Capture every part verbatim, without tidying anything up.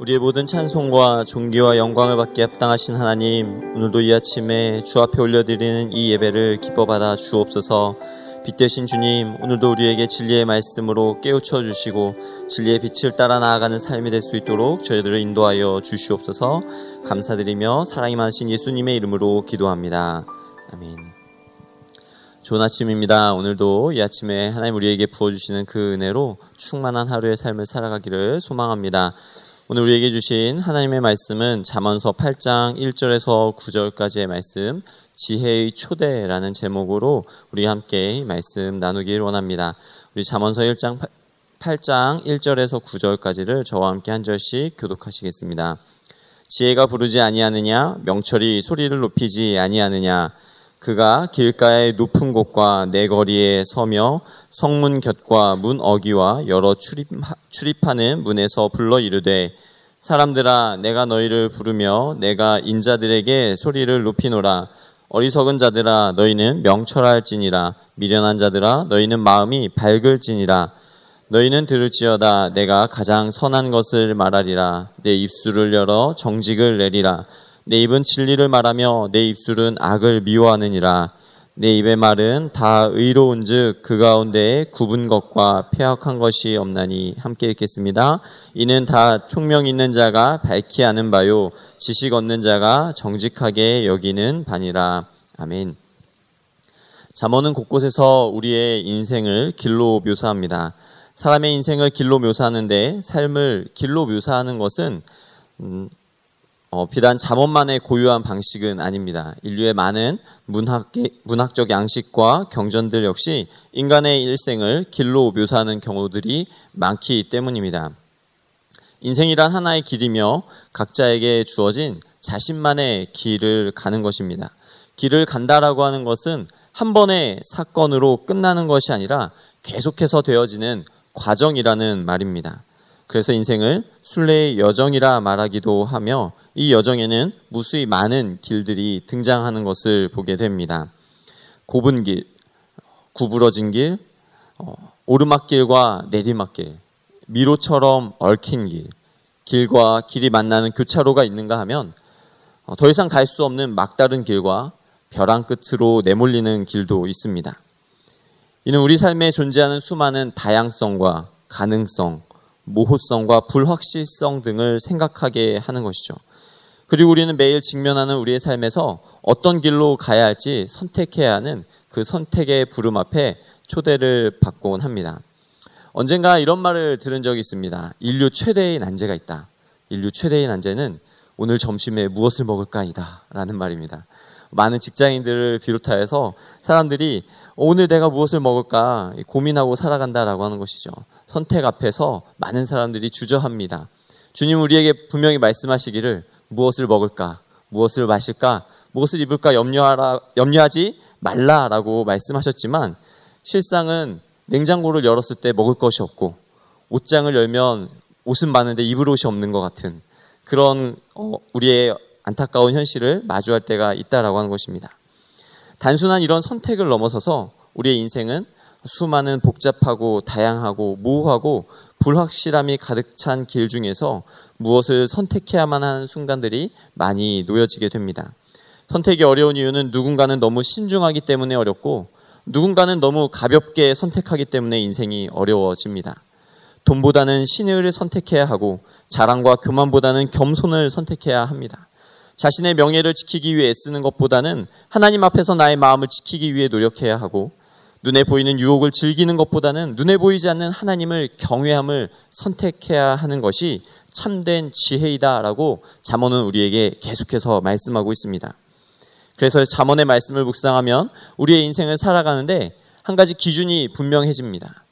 우리의 모든 찬송과 존귀와 영광을 받게 합당하신 하나님, 오늘도 이 아침에 주 앞에 올려드리는 이 예배를 기뻐 받아 주옵소서. 빛 되신 주님, 오늘도 우리에게 진리의 말씀으로 깨우쳐 주시고 진리의 빛을 따라 나아가는 삶이 될 수 있도록 저희들을 인도하여 주시옵소서. 감사드리며 사랑이 많으신 예수님의 이름으로 기도합니다. 아멘. 좋은 아침입니다. 오늘도 이 아침에 하나님 우리에게 부어주시는 그 은혜로 충만한 하루의 삶을 살아가기를 소망합니다. 오늘 우리에게 주신 하나님의 말씀은 잠언서 팔 장 일 절에서 구 절까지의 말씀, 지혜의 초대라는 제목으로 우리 함께 말씀 나누길 원합니다. 우리 잠언서 팔 장 일 절에서 구 절까지를 저와 함께 한 절씩 교독하시겠습니다. 지혜가 부르지 아니하느냐? 명철이 소리를 높이지 아니하느냐? 그가 길가의 높은 곳과 내 거리에 서며 성문 곁과 문 어귀와 여러 출입, 출입하는 문에서 불러 이르되, 사람들아 내가 너희를 부르며 내가 인자들에게 소리를 높이노라. 어리석은 자들아 너희는 명철할지니라. 미련한 자들아 너희는 마음이 밝을지니라. 너희는 들을지어다 내가 가장 선한 것을 말하리라. 내 입술을 열어 정직을 내리라. 내 입은 진리를 말하며 내 입술은 악을 미워하느니라. 내 입의 말은 다 의로운 즉 그 가운데에 굽은 것과 폐악한 것이 없나니. 함께 읽겠습니다. 이는 다 총명 있는 자가 밝히 아는 바요 지식 얻는 자가 정직하게 여기는 바니라. 아멘. 잠언은 곳곳에서 우리의 인생을 길로 묘사합니다. 사람의 인생을 길로 묘사하는데, 삶을 길로 묘사하는 것은 음, 어, 비단 잠언만의 고유한 방식은 아닙니다. 인류의 많은 문학, 문학적 양식과 경전들 역시 인간의 일생을 길로 묘사하는 경우들이 많기 때문입니다. 인생이란 하나의 길이며 각자에게 주어진 자신만의 길을 가는 것입니다. 길을 간다라고 하는 것은 한 번의 사건으로 끝나는 것이 아니라 계속해서 되어지는 과정이라는 말입니다. 그래서 인생을 순례의 여정이라 말하기도 하며, 이 여정에는 무수히 많은 길들이 등장하는 것을 보게 됩니다. 곱은 길, 구부러진 길, 오르막길과 내리막길, 미로처럼 얽힌 길, 길과 길이 만나는 교차로가 있는가 하면 더 이상 갈 수 없는 막다른 길과 벼랑 끝으로 내몰리는 길도 있습니다. 이는 우리 삶에 존재하는 수많은 다양성과 가능성, 모호성과 불확실성 등을 생각하게 하는 것이죠. 그리고 우리는 매일 직면하는 우리의 삶에서 어떤 길로 가야 할지 선택해야 하는 그 선택의 부름 앞에 초대를 받곤 합니다. 언젠가 이런 말을 들은 적이 있습니다. 인류 최대의 난제가 있다. 인류 최대의 난제는 오늘 점심에 무엇을 먹을까이다 라는 말입니다. 많은 직장인들을 비롯하여서 사람들이 오늘 내가 무엇을 먹을까 고민하고 살아간다라고 하는 것이죠. 선택 앞에서 많은 사람들이 주저합니다. 주님 우리에게 분명히 말씀하시기를 무엇을 먹을까, 무엇을 마실까, 무엇을 입을까 염려하라, 염려하지 말라라고 말씀하셨지만, 실상은 냉장고를 열었을 때 먹을 것이 없고 옷장을 열면 옷은 많은데 입을 옷이 없는 것 같은 그런 우리의 안타까운 현실을 마주할 때가 있다라고 하는 것입니다. 단순한 이런 선택을 넘어서서 우리의 인생은 수많은 복잡하고 다양하고 모호하고 불확실함이 가득 찬 길 중에서 무엇을 선택해야만 하는 순간들이 많이 놓여지게 됩니다. 선택이 어려운 이유는 누군가는 너무 신중하기 때문에 어렵고, 누군가는 너무 가볍게 선택하기 때문에 인생이 어려워집니다. 돈보다는 신의를 선택해야 하고, 자랑과 교만보다는 겸손을 선택해야 합니다. 자신의 명예를 지키기 위해 애쓰는 것보다는 하나님 앞에서 나의 마음을 지키기 위해 노력해야 하고, 눈에 보이는 유혹을 즐기는 것보다는 눈에 보이지 않는 하나님을 경외함을 선택해야 하는 것이 참된 지혜이다라고 잠언은 우리에게 계속해서 말씀하고 있습니다. 그래서 잠언의 말씀을 묵상하면 우리의 인생을 살아가는데 한 가지 기준이 분명해집니다.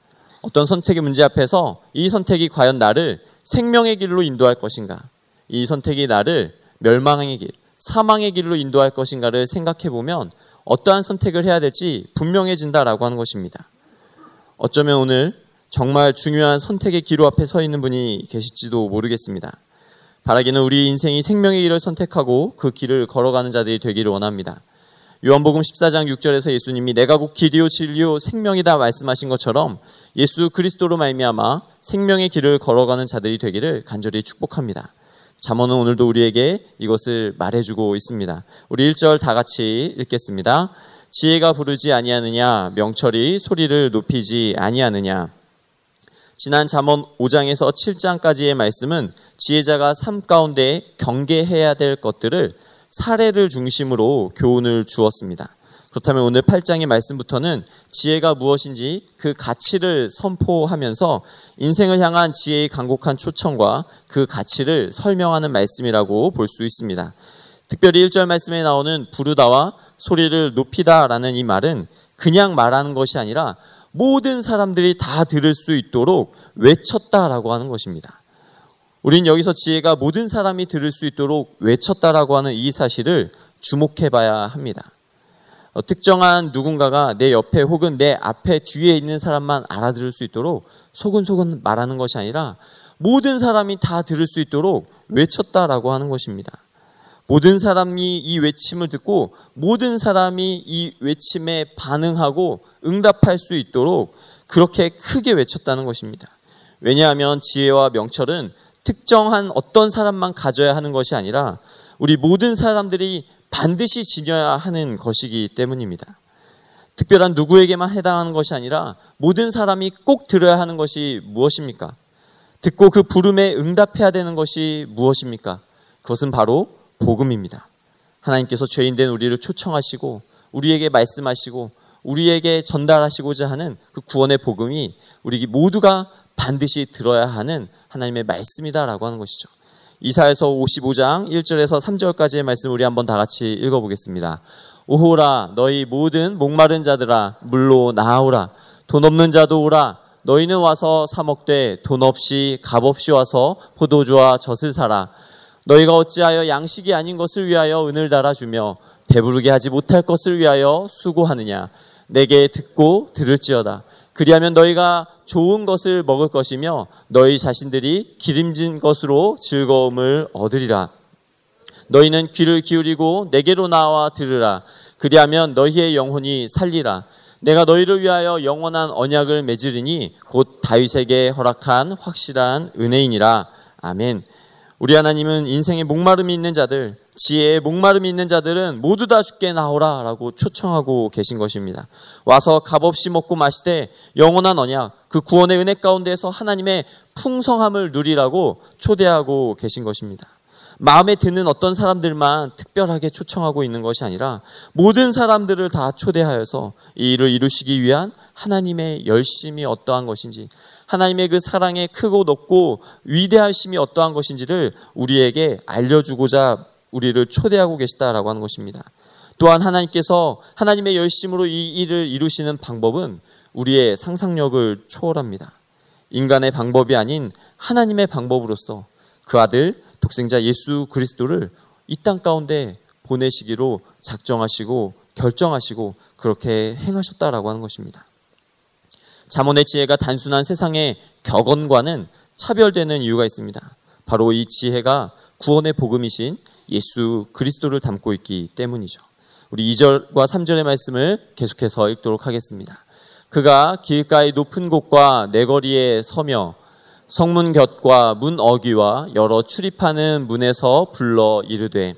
어떤 선택의 문제 앞에서 이 선택이 과연 나를 생명의 길로 인도할 것인가, 이 선택이 나를 멸망의 길, 사망의 길로 인도할 것인가를 생각해보면 어떠한 선택을 해야 될지 분명해진다라고 하는 것입니다. 어쩌면 오늘 정말 중요한 선택의 기로 앞에 서 있는 분이 계실지도 모르겠습니다. 바라기는 우리 인생이 생명의 길을 선택하고 그 길을 걸어가는 자들이 되기를 원합니다. 요한복음 십사 장 육 절에서 예수님이 내가 곧 길이요 진리요 생명이다 말씀하신 것처럼 예수 그리스도로 말미암아 생명의 길을 걸어가는 자들이 되기를 간절히 축복합니다. 잠언은 오늘도 우리에게 이것을 말해주고 있습니다. 우리 일 절 다 같이 읽겠습니다. 지혜가 부르지 아니하느냐, 명철이 소리를 높이지 아니하느냐. 지난 잠언 오 장에서 칠 장까지의 말씀은 지혜자가 삶 가운데 경계해야 될 것들을 사례를 중심으로 교훈을 주었습니다. 그렇다면 오늘 팔 장의 말씀부터는 지혜가 무엇인지 그 가치를 선포하면서 인생을 향한 지혜의 간곡한 초청과 그 가치를 설명하는 말씀이라고 볼 수 있습니다. 특별히 일 절 말씀에 나오는 부르다와 소리를 높이다 라는 이 말은 그냥 말하는 것이 아니라 모든 사람들이 다 들을 수 있도록 외쳤다라고 하는 것입니다. 우린 여기서 지혜가 모든 사람이 들을 수 있도록 외쳤다라고 하는 이 사실을 주목해봐야 합니다. 특정한 누군가가 내 옆에 혹은 내 앞에 뒤에 있는 사람만 알아들을 수 있도록 소근소근 말하는 것이 아니라 모든 사람이 다 들을 수 있도록 외쳤다라고 하는 것입니다. 모든 사람이 이 외침을 듣고 모든 사람이 이 외침에 반응하고 응답할 수 있도록 그렇게 크게 외쳤다는 것입니다. 왜냐하면 지혜와 명철은 특정한 어떤 사람만 가져야 하는 것이 아니라 우리 모든 사람들이 반드시 지녀야 하는 것이기 때문입니다. 특별한 누구에게만 해당하는 것이 아니라 모든 사람이 꼭 들어야 하는 것이 무엇입니까? 듣고 그 부름에 응답해야 되는 것이 무엇입니까? 그것은 바로 복음입니다. 하나님께서 죄인된 우리를 초청하시고 우리에게 말씀하시고 우리에게 전달하시고자 하는 그 구원의 복음이 우리 모두가 반드시 들어야 하는 하나님의 말씀이다라고 하는 것이죠. 이사야서 오십오 장 일 절에서 삼 절까지의 말씀 우리 한번 다 같이 읽어보겠습니다. 오호라 너희 모든 목마른 자들아 물로 나아오라. 돈 없는 자도 오라. 너희는 와서 사 먹되 돈 없이 값 없이 와서 포도주와 젖을 사라. 너희가 어찌하여 양식이 아닌 것을 위하여 은을 달아주며 배부르게 하지 못할 것을 위하여 수고하느냐. 내게 듣고 들을지어다. 그리하면 너희가 좋은 것을 먹을 것이며 너희 자신들이 기름진 것으로 즐거움을 얻으리라. 너희는 귀를 기울이고 내게로 나와 들으라. 그리하면 너희의 영혼이 살리라. 내가 너희를 위하여 영원한 언약을 맺으리니 곧 다윗에게 허락한 확실한 은혜이니라. 아멘. 우리 하나님은 인생에 목마름이 있는 자들, 지혜에 목마름이 있는 자들은 모두 다 주께 나오라 라고 초청하고 계신 것입니다. 와서 값없이 먹고 마시되 영원한 언약, 그 구원의 은혜 가운데서 하나님의 풍성함을 누리라고 초대하고 계신 것입니다. 마음에 드는 어떤 사람들만 특별하게 초청하고 있는 것이 아니라 모든 사람들을 다 초대하여서 이 일을 이루시기 위한 하나님의 열심이 어떠한 것인지, 하나님의 그 사랑의 크고 높고 위대하심이 어떠한 것인지를 우리에게 알려주고자 우리를 초대하고 계시다라고 하는 것입니다. 또한 하나님께서 하나님의 열심으로 이 일을 이루시는 방법은 우리의 상상력을 초월합니다. 인간의 방법이 아닌 하나님의 방법으로서 그 아들 독생자 예수 그리스도를 이 땅 가운데 보내시기로 작정하시고 결정하시고 그렇게 행하셨다라고 하는 것입니다. 잠언의 지혜가 단순한 세상의 격언과는 차별되는 이유가 있습니다. 바로 이 지혜가 구원의 복음이신 예수 그리스도를 담고 있기 때문이죠. 우리 이 절과 삼 절의 말씀을 계속해서 읽도록 하겠습니다. 그가 길가의 높은 곳과 내거리에 서며 성문 곁과 문 어귀와 여러 출입하는 문에서 불러 이르되.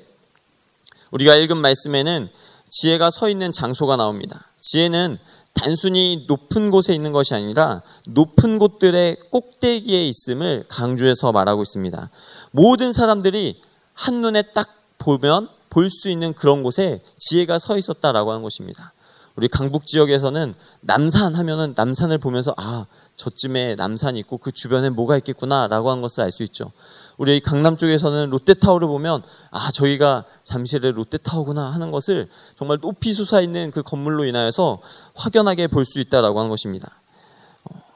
우리가 읽은 말씀에는 지혜가 서 있는 장소가 나옵니다. 지혜는 단순히 높은 곳에 있는 것이 아니라 높은 곳들의 꼭대기에 있음을 강조해서 말하고 있습니다. 모든 사람들이 한눈에 딱 보면 볼 수 있는 그런 곳에 지혜가 서 있었다라고 하는 것입니다. 우리 강북 지역에서는 남산 하면은 남산을 보면서 아, 저쯤에 남산이 있고 그 주변에 뭐가 있겠구나라고 하는 것을 알 수 있죠. 우리 강남 쪽에서는 롯데타워를 보면 아, 저기가 잠실의 롯데타워구나 하는 것을 정말 높이 솟아 있는 그 건물로 인하여서 확연하게 볼 수 있다라고 하는 것입니다.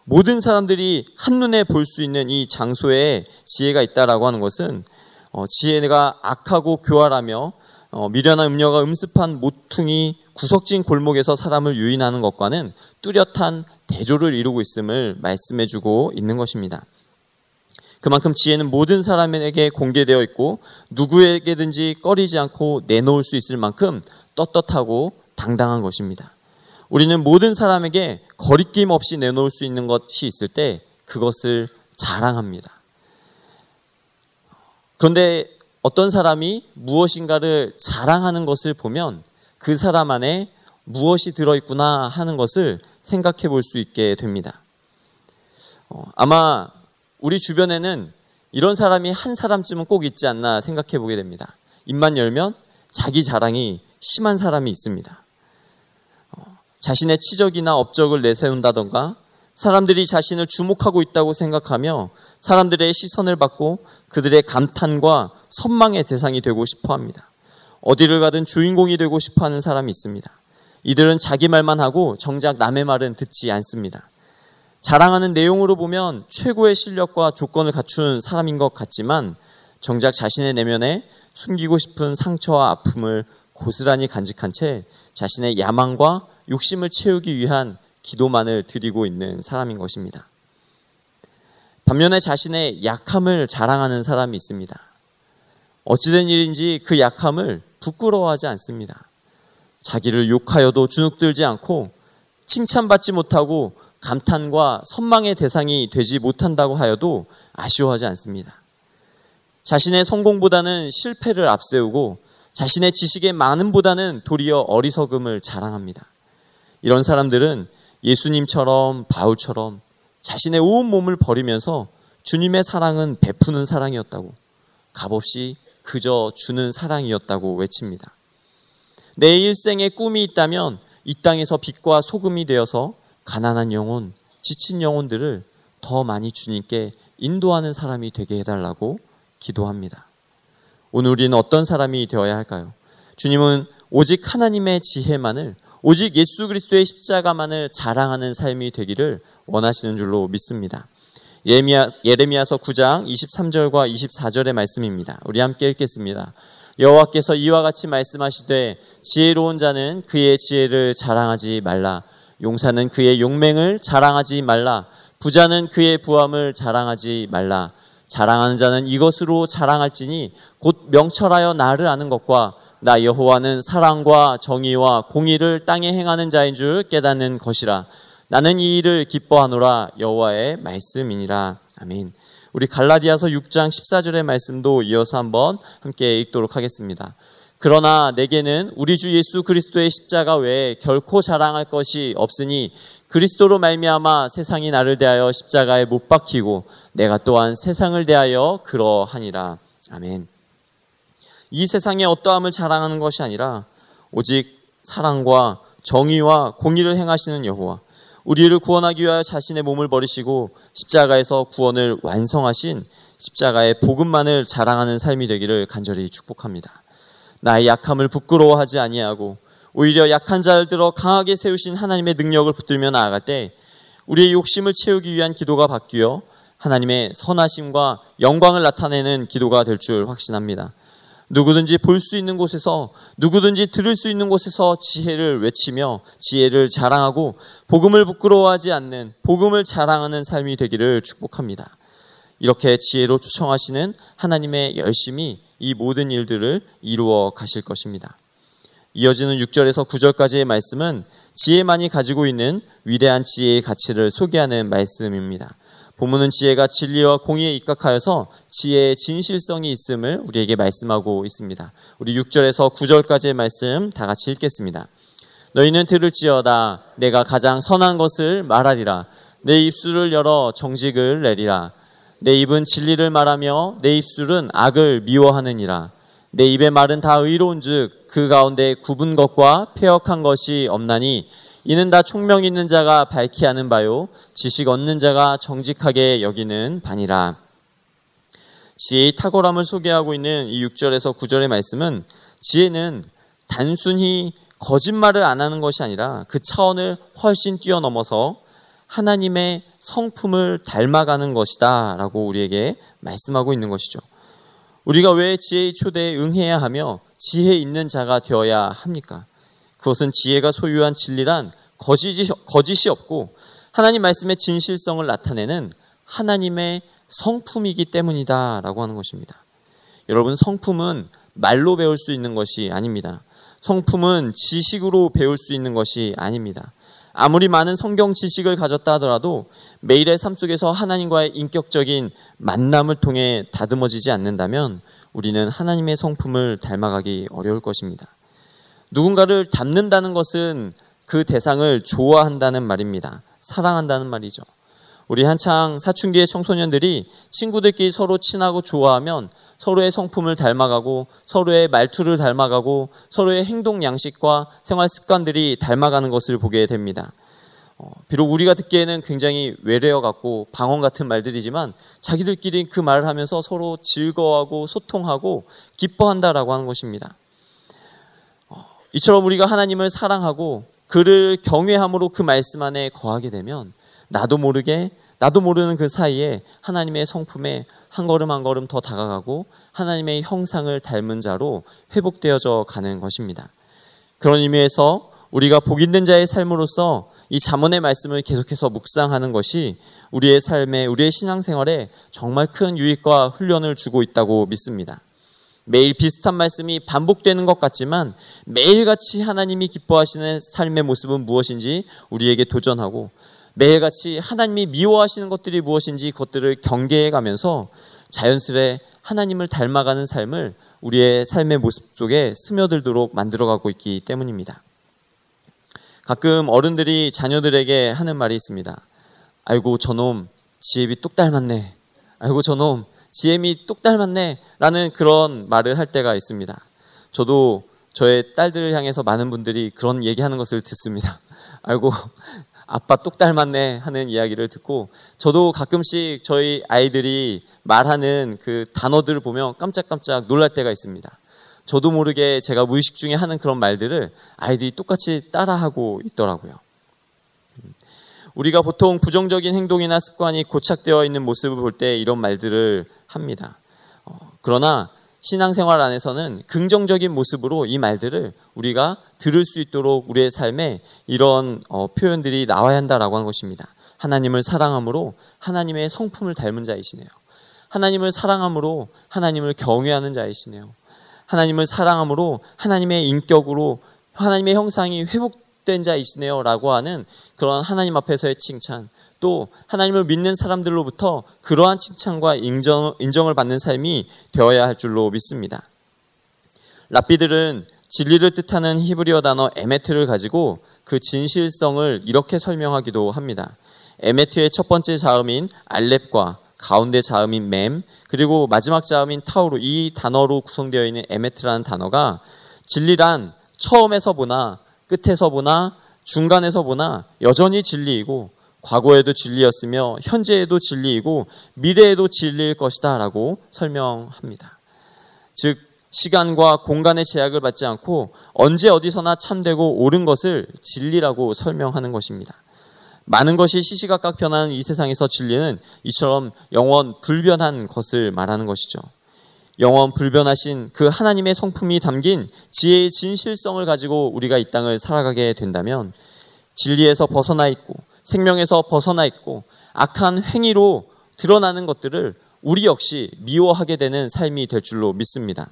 모든 사람들이 한눈에 볼 수 있는 이 장소에 지혜가 있다라고 하는 것은 어, 지혜가 악하고 교활하며 어, 미련한 음녀가 음습한 모퉁이 구석진 골목에서 사람을 유인하는 것과는 뚜렷한 대조를 이루고 있음을 말씀해주고 있는 것입니다. 그만큼 지혜는 모든 사람에게 공개되어 있고 누구에게든지 꺼리지 않고 내놓을 수 있을 만큼 떳떳하고 당당한 것입니다. 우리는 모든 사람에게 거리낌 없이 내놓을 수 있는 것이 있을 때 그것을 자랑합니다. 그런데 어떤 사람이 무엇인가를 자랑하는 것을 보면 그 사람 안에 무엇이 들어있구나 하는 것을 생각해 볼 수 있게 됩니다. 어, 아마 우리 주변에는 이런 사람이 한 사람쯤은 꼭 있지 않나 생각해 보게 됩니다. 입만 열면 자기 자랑이 심한 사람이 있습니다. 어, 자신의 치적이나 업적을 내세운다던가 사람들이 자신을 주목하고 있다고 생각하며 사람들의 시선을 받고 그들의 감탄과 선망의 대상이 되고 싶어합니다. 어디를 가든 주인공이 되고 싶어하는 사람이 있습니다. 이들은 자기 말만 하고 정작 남의 말은 듣지 않습니다. 자랑하는 내용으로 보면 최고의 실력과 조건을 갖춘 사람인 것 같지만 정작 자신의 내면에 숨기고 싶은 상처와 아픔을 고스란히 간직한 채 자신의 야망과 욕심을 채우기 위한 기도만을 드리고 있는 사람인 것입니다. 반면에 자신의 약함을 자랑하는 사람이 있습니다. 어찌된 일인지 그 약함을 부끄러워하지 않습니다. 자기를 욕하여도 주눅들지 않고 칭찬받지 못하고 감탄과 선망의 대상이 되지 못한다고 하여도 아쉬워하지 않습니다. 자신의 성공보다는 실패를 앞세우고 자신의 지식의 많음보다는 도리어 어리석음을 자랑합니다. 이런 사람들은 예수님처럼 바울처럼 자신의 온 몸을 버리면서 주님의 사랑은 베푸는 사랑이었다고, 값없이 그저 주는 사랑이었다고 외칩니다. 내 일생에 꿈이 있다면 이 땅에서 빛과 소금이 되어서 가난한 영혼, 지친 영혼들을 더 많이 주님께 인도하는 사람이 되게 해달라고 기도합니다. 오늘 우리는 어떤 사람이 되어야 할까요? 주님은 오직 하나님의 지혜만을, 오직 예수 그리스도의 십자가만을 자랑하는 삶이 되기를 원하시는 줄로 믿습니다. 예레미야, 예레미야서 구 장 이십삼 절과 이십사 절의 말씀입니다. 우리 함께 읽겠습니다. 여호와께서 이와 같이 말씀하시되 지혜로운 자는 그의 지혜를 자랑하지 말라. 용사는 그의 용맹을 자랑하지 말라. 부자는 그의 부함을 자랑하지 말라. 자랑하는 자는 이것으로 자랑할지니 곧 명철하여 나를 아는 것과 나 여호와는 사랑과 정의와 공의를 땅에 행하는 자인 줄 깨닫는 것이라. 나는 이 일을 기뻐하노라. 여호와의 말씀이니라. 아멘. 우리 갈라디아서 육 장 십사 절의 말씀도 이어서 한번 함께 읽도록 하겠습니다. 그러나 내게는 우리 주 예수 그리스도의 십자가 외에 결코 자랑할 것이 없으니 그리스도로 말미암아 세상이 나를 대하여 십자가에 못 박히고 내가 또한 세상을 대하여 그러하니라. 아멘. 이 세상의 어떠함을 자랑하는 것이 아니라 오직 사랑과 정의와 공의를 행하시는 여호와, 우리를 구원하기 위하여 자신의 몸을 버리시고 십자가에서 구원을 완성하신 십자가의 복음만을 자랑하는 삶이 되기를 간절히 축복합니다. 나의 약함을 부끄러워하지 아니하고 오히려 약한 자를 들어 강하게 세우신 하나님의 능력을 붙들며 나아갈 때 우리의 욕심을 채우기 위한 기도가 바뀌어 하나님의 선하심과 영광을 나타내는 기도가 될 줄 확신합니다. 누구든지 볼 수 있는 곳에서, 누구든지 들을 수 있는 곳에서 지혜를 외치며 지혜를 자랑하고 복음을 부끄러워하지 않는, 복음을 자랑하는 삶이 되기를 축복합니다. 이렇게 지혜로 초청하시는 하나님의 열심이 이 모든 일들을 이루어 가실 것입니다. 이어지는 육 절에서 구 절까지의 말씀은 지혜만이 가지고 있는 위대한 지혜의 가치를 소개하는 말씀입니다. 본문은 지혜가 진리와 공의에 입각하여서 지혜의 진실성이 있음을 우리에게 말씀하고 있습니다. 우리 육 절에서 구 절까지의 말씀 다 같이 읽겠습니다. 너희는 들을지어다. 내가 가장 선한 것을 말하리라. 내 입술을 열어 정직을 내리라. 내 입은 진리를 말하며 내 입술은 악을 미워하느니라. 내 입의 말은 다 의로운 즉 그 가운데 굽은 것과 패역한 것이 없나니 이는 다 총명 있는 자가 밝히 아는 바요 지식 얻는 자가 정직하게 여기는 바니라. 지혜의 탁월함을 소개하고 있는 이 육 절에서 구 절의 말씀은 지혜는 단순히 거짓말을 안 하는 것이 아니라 그 차원을 훨씬 뛰어넘어서 하나님의 성품을 닮아가는 것이다 라고 우리에게 말씀하고 있는 것이죠. 우리가 왜 지혜의 초대에 응해야 하며 지혜 있는 자가 되어야 합니까? 그것은 지혜가 소유한 진리란 거짓이, 거짓이 없고 하나님 말씀의 진실성을 나타내는 하나님의 성품이기 때문이다 라고 하는 것입니다. 여러분, 성품은 말로 배울 수 있는 것이 아닙니다. 성품은 지식으로 배울 수 있는 것이 아닙니다. 아무리 많은 성경 지식을 가졌다 하더라도 매일의 삶 속에서 하나님과의 인격적인 만남을 통해 다듬어지지 않는다면 우리는 하나님의 성품을 닮아가기 어려울 것입니다. 누군가를 닮는다는 것은 그 대상을 좋아한다는 말입니다. 사랑한다는 말이죠. 우리 한창 사춘기의 청소년들이 친구들끼리 서로 친하고 좋아하면 서로의 성품을 닮아가고 서로의 말투를 닮아가고 서로의 행동 양식과 생활 습관들이 닮아가는 것을 보게 됩니다. 어, 비록 우리가 듣기에는 굉장히 외래어 같고 방언 같은 말들이지만 자기들끼리 그 말을 하면서 서로 즐거워하고 소통하고 기뻐한다라고 하는 것입니다. 어, 이처럼 우리가 하나님을 사랑하고 그를 경외함으로 그 말씀 안에 거하게 되면 나도 모르게 나도 모르는 그 사이에 하나님의 성품에 한 걸음 한 걸음 더 다가가고 하나님의 형상을 닮은 자로 회복되어져 가는 것입니다. 그런 의미에서 우리가 복 있는 자의 삶으로서 이 잠언의 말씀을 계속해서 묵상하는 것이 우리의 삶에, 우리의 신앙생활에 정말 큰 유익과 훈련을 주고 있다고 믿습니다. 매일 비슷한 말씀이 반복되는 것 같지만 매일같이 하나님이 기뻐하시는 삶의 모습은 무엇인지 우리에게 도전하고 매일같이 하나님이 미워하시는 것들이 무엇인지 그것들을 경계해 가면서 자연스레 하나님을 닮아가는 삶을 우리의 삶의 모습 속에 스며들도록 만들어가고 있기 때문입니다. 가끔 어른들이 자녀들에게 하는 말이 있습니다. 아이고 저놈 지혜비 똑 닮았네. 아이고 저놈 지혜미 똑 닮았네. 라는 그런 말을 할 때가 있습니다. 저도 저의 딸들을 향해서 많은 분들이 그런 얘기하는 것을 듣습니다. 아이고 아빠 똑 닮았네 하는 이야기를 듣고 저도 가끔씩 저희 아이들이 말하는 그 단어들을 보면 깜짝깜짝 놀랄 때가 있습니다. 저도 모르게 제가 무의식 중에 하는 그런 말들을 아이들이 똑같이 따라하고 있더라고요. 우리가 보통 부정적인 행동이나 습관이 고착되어 있는 모습을 볼 때 이런 말들을 합니다. 그러나 신앙생활 안에서는 긍정적인 모습으로 이 말들을 우리가 들을 수 있도록 우리의 삶에 이런 어, 표현들이 나와야 한다라고 하는 것입니다. 하나님을 사랑함으로 하나님의 성품을 닮은 자이시네요. 하나님을 사랑함으로 하나님을 경외하는 자이시네요. 하나님을 사랑함으로 하나님의 인격으로 하나님의 형상이 회복된 자이시네요. 라고 하는 그런 하나님 앞에서의 칭찬, 또 하나님을 믿는 사람들로부터 그러한 칭찬과 인정, 인정을 받는 삶이 되어야 할 줄로 믿습니다. 랍비들은 진리를 뜻하는 히브리어 단어 에메트를 가지고 그 진실성을 이렇게 설명하기도 합니다. 에메트의 첫 번째 자음인 알렙과 가운데 자음인 맴, 그리고 마지막 자음인 타우로, 이 단어로 구성되어 있는 에메트라는 단어가 진리란 처음에서 보나 끝에서 보나 중간에서 보나 여전히 진리이고 과거에도 진리였으며 현재에도 진리이고 미래에도 진리일 것이다 라고 설명합니다. 즉 시간과 공간의 제약을 받지 않고 언제 어디서나 참되고 옳은 것을 진리라고 설명하는 것입니다. 많은 것이 시시각각 변하는 이 세상에서 진리는 이처럼 영원 불변한 것을 말하는 것이죠. 영원 불변하신 그 하나님의 성품이 담긴 지혜의 진실성을 가지고 우리가 이 땅을 살아가게 된다면 진리에서 벗어나 있고 생명에서 벗어나 있고 악한 행위로 드러나는 것들을 우리 역시 미워하게 되는 삶이 될 줄로 믿습니다.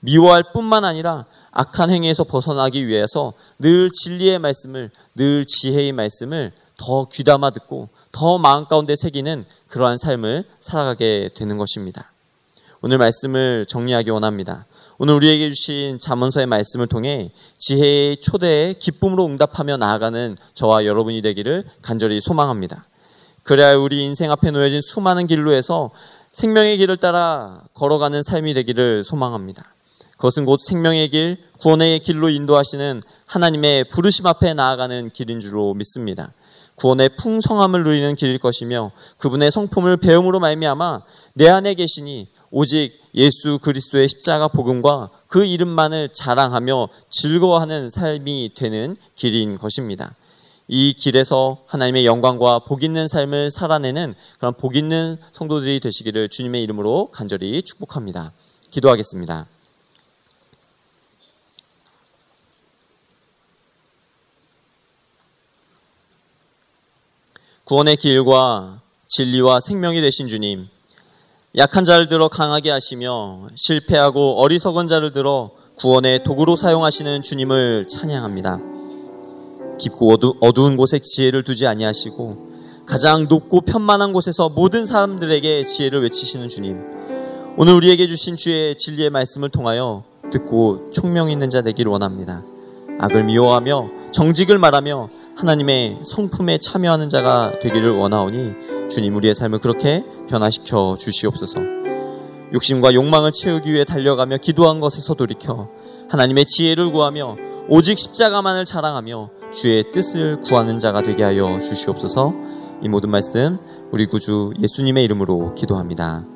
미워할 뿐만 아니라 악한 행위에서 벗어나기 위해서 늘 진리의 말씀을, 늘 지혜의 말씀을 더 귀담아 듣고 더 마음가운데 새기는 그러한 삶을 살아가게 되는 것입니다. 오늘 말씀을 정리하기 원합니다. 오늘 우리에게 주신 잠언서의 말씀을 통해 지혜의 초대에 기쁨으로 응답하며 나아가는 저와 여러분이 되기를 간절히 소망합니다. 그래야 우리 인생 앞에 놓여진 수많은 길로에서 생명의 길을 따라 걸어가는 삶이 되기를 소망합니다. 그것은 곧 생명의 길, 구원의 길로 인도하시는 하나님의 부르심 앞에 나아가는 길인 줄로 믿습니다. 구원의 풍성함을 누리는 길일 것이며 그분의 성품을 배움으로 말미암아 내 안에 계시니 오직 예수 그리스도의 십자가 복음과 그 이름만을 자랑하며 즐거워하는 삶이 되는 길인 것입니다. 이 길에서 하나님의 영광과 복 있는 삶을 살아내는 그런 복 있는 성도들이 되시기를 주님의 이름으로 간절히 축복합니다. 기도하겠습니다. 구원의 길과 진리와 생명이 되신 주님, 약한 자를 들어 강하게 하시며 실패하고 어리석은 자를 들어 구원의 도구로 사용하시는 주님을 찬양합니다. 깊고 어두, 어두운 곳에 지혜를 두지 아니하시고 가장 높고 편만한 곳에서 모든 사람들에게 지혜를 외치시는 주님, 오늘 우리에게 주신 주의 진리의 말씀을 통하여 듣고 총명 있는 자 되길 원합니다. 악을 미워하며 정직을 말하며 하나님의 성품에 참여하는 자가 되기를 원하오니 주님, 우리의 삶을 그렇게 변화시켜 주시옵소서. 욕심과 욕망을 채우기 위해 달려가며 기도한 것에서 돌이켜 하나님의 지혜를 구하며 오직 십자가만을 자랑하며 주의 뜻을 구하는 자가 되게 하여 주시옵소서. 이 모든 말씀 우리 구주 예수님의 이름으로 기도합니다.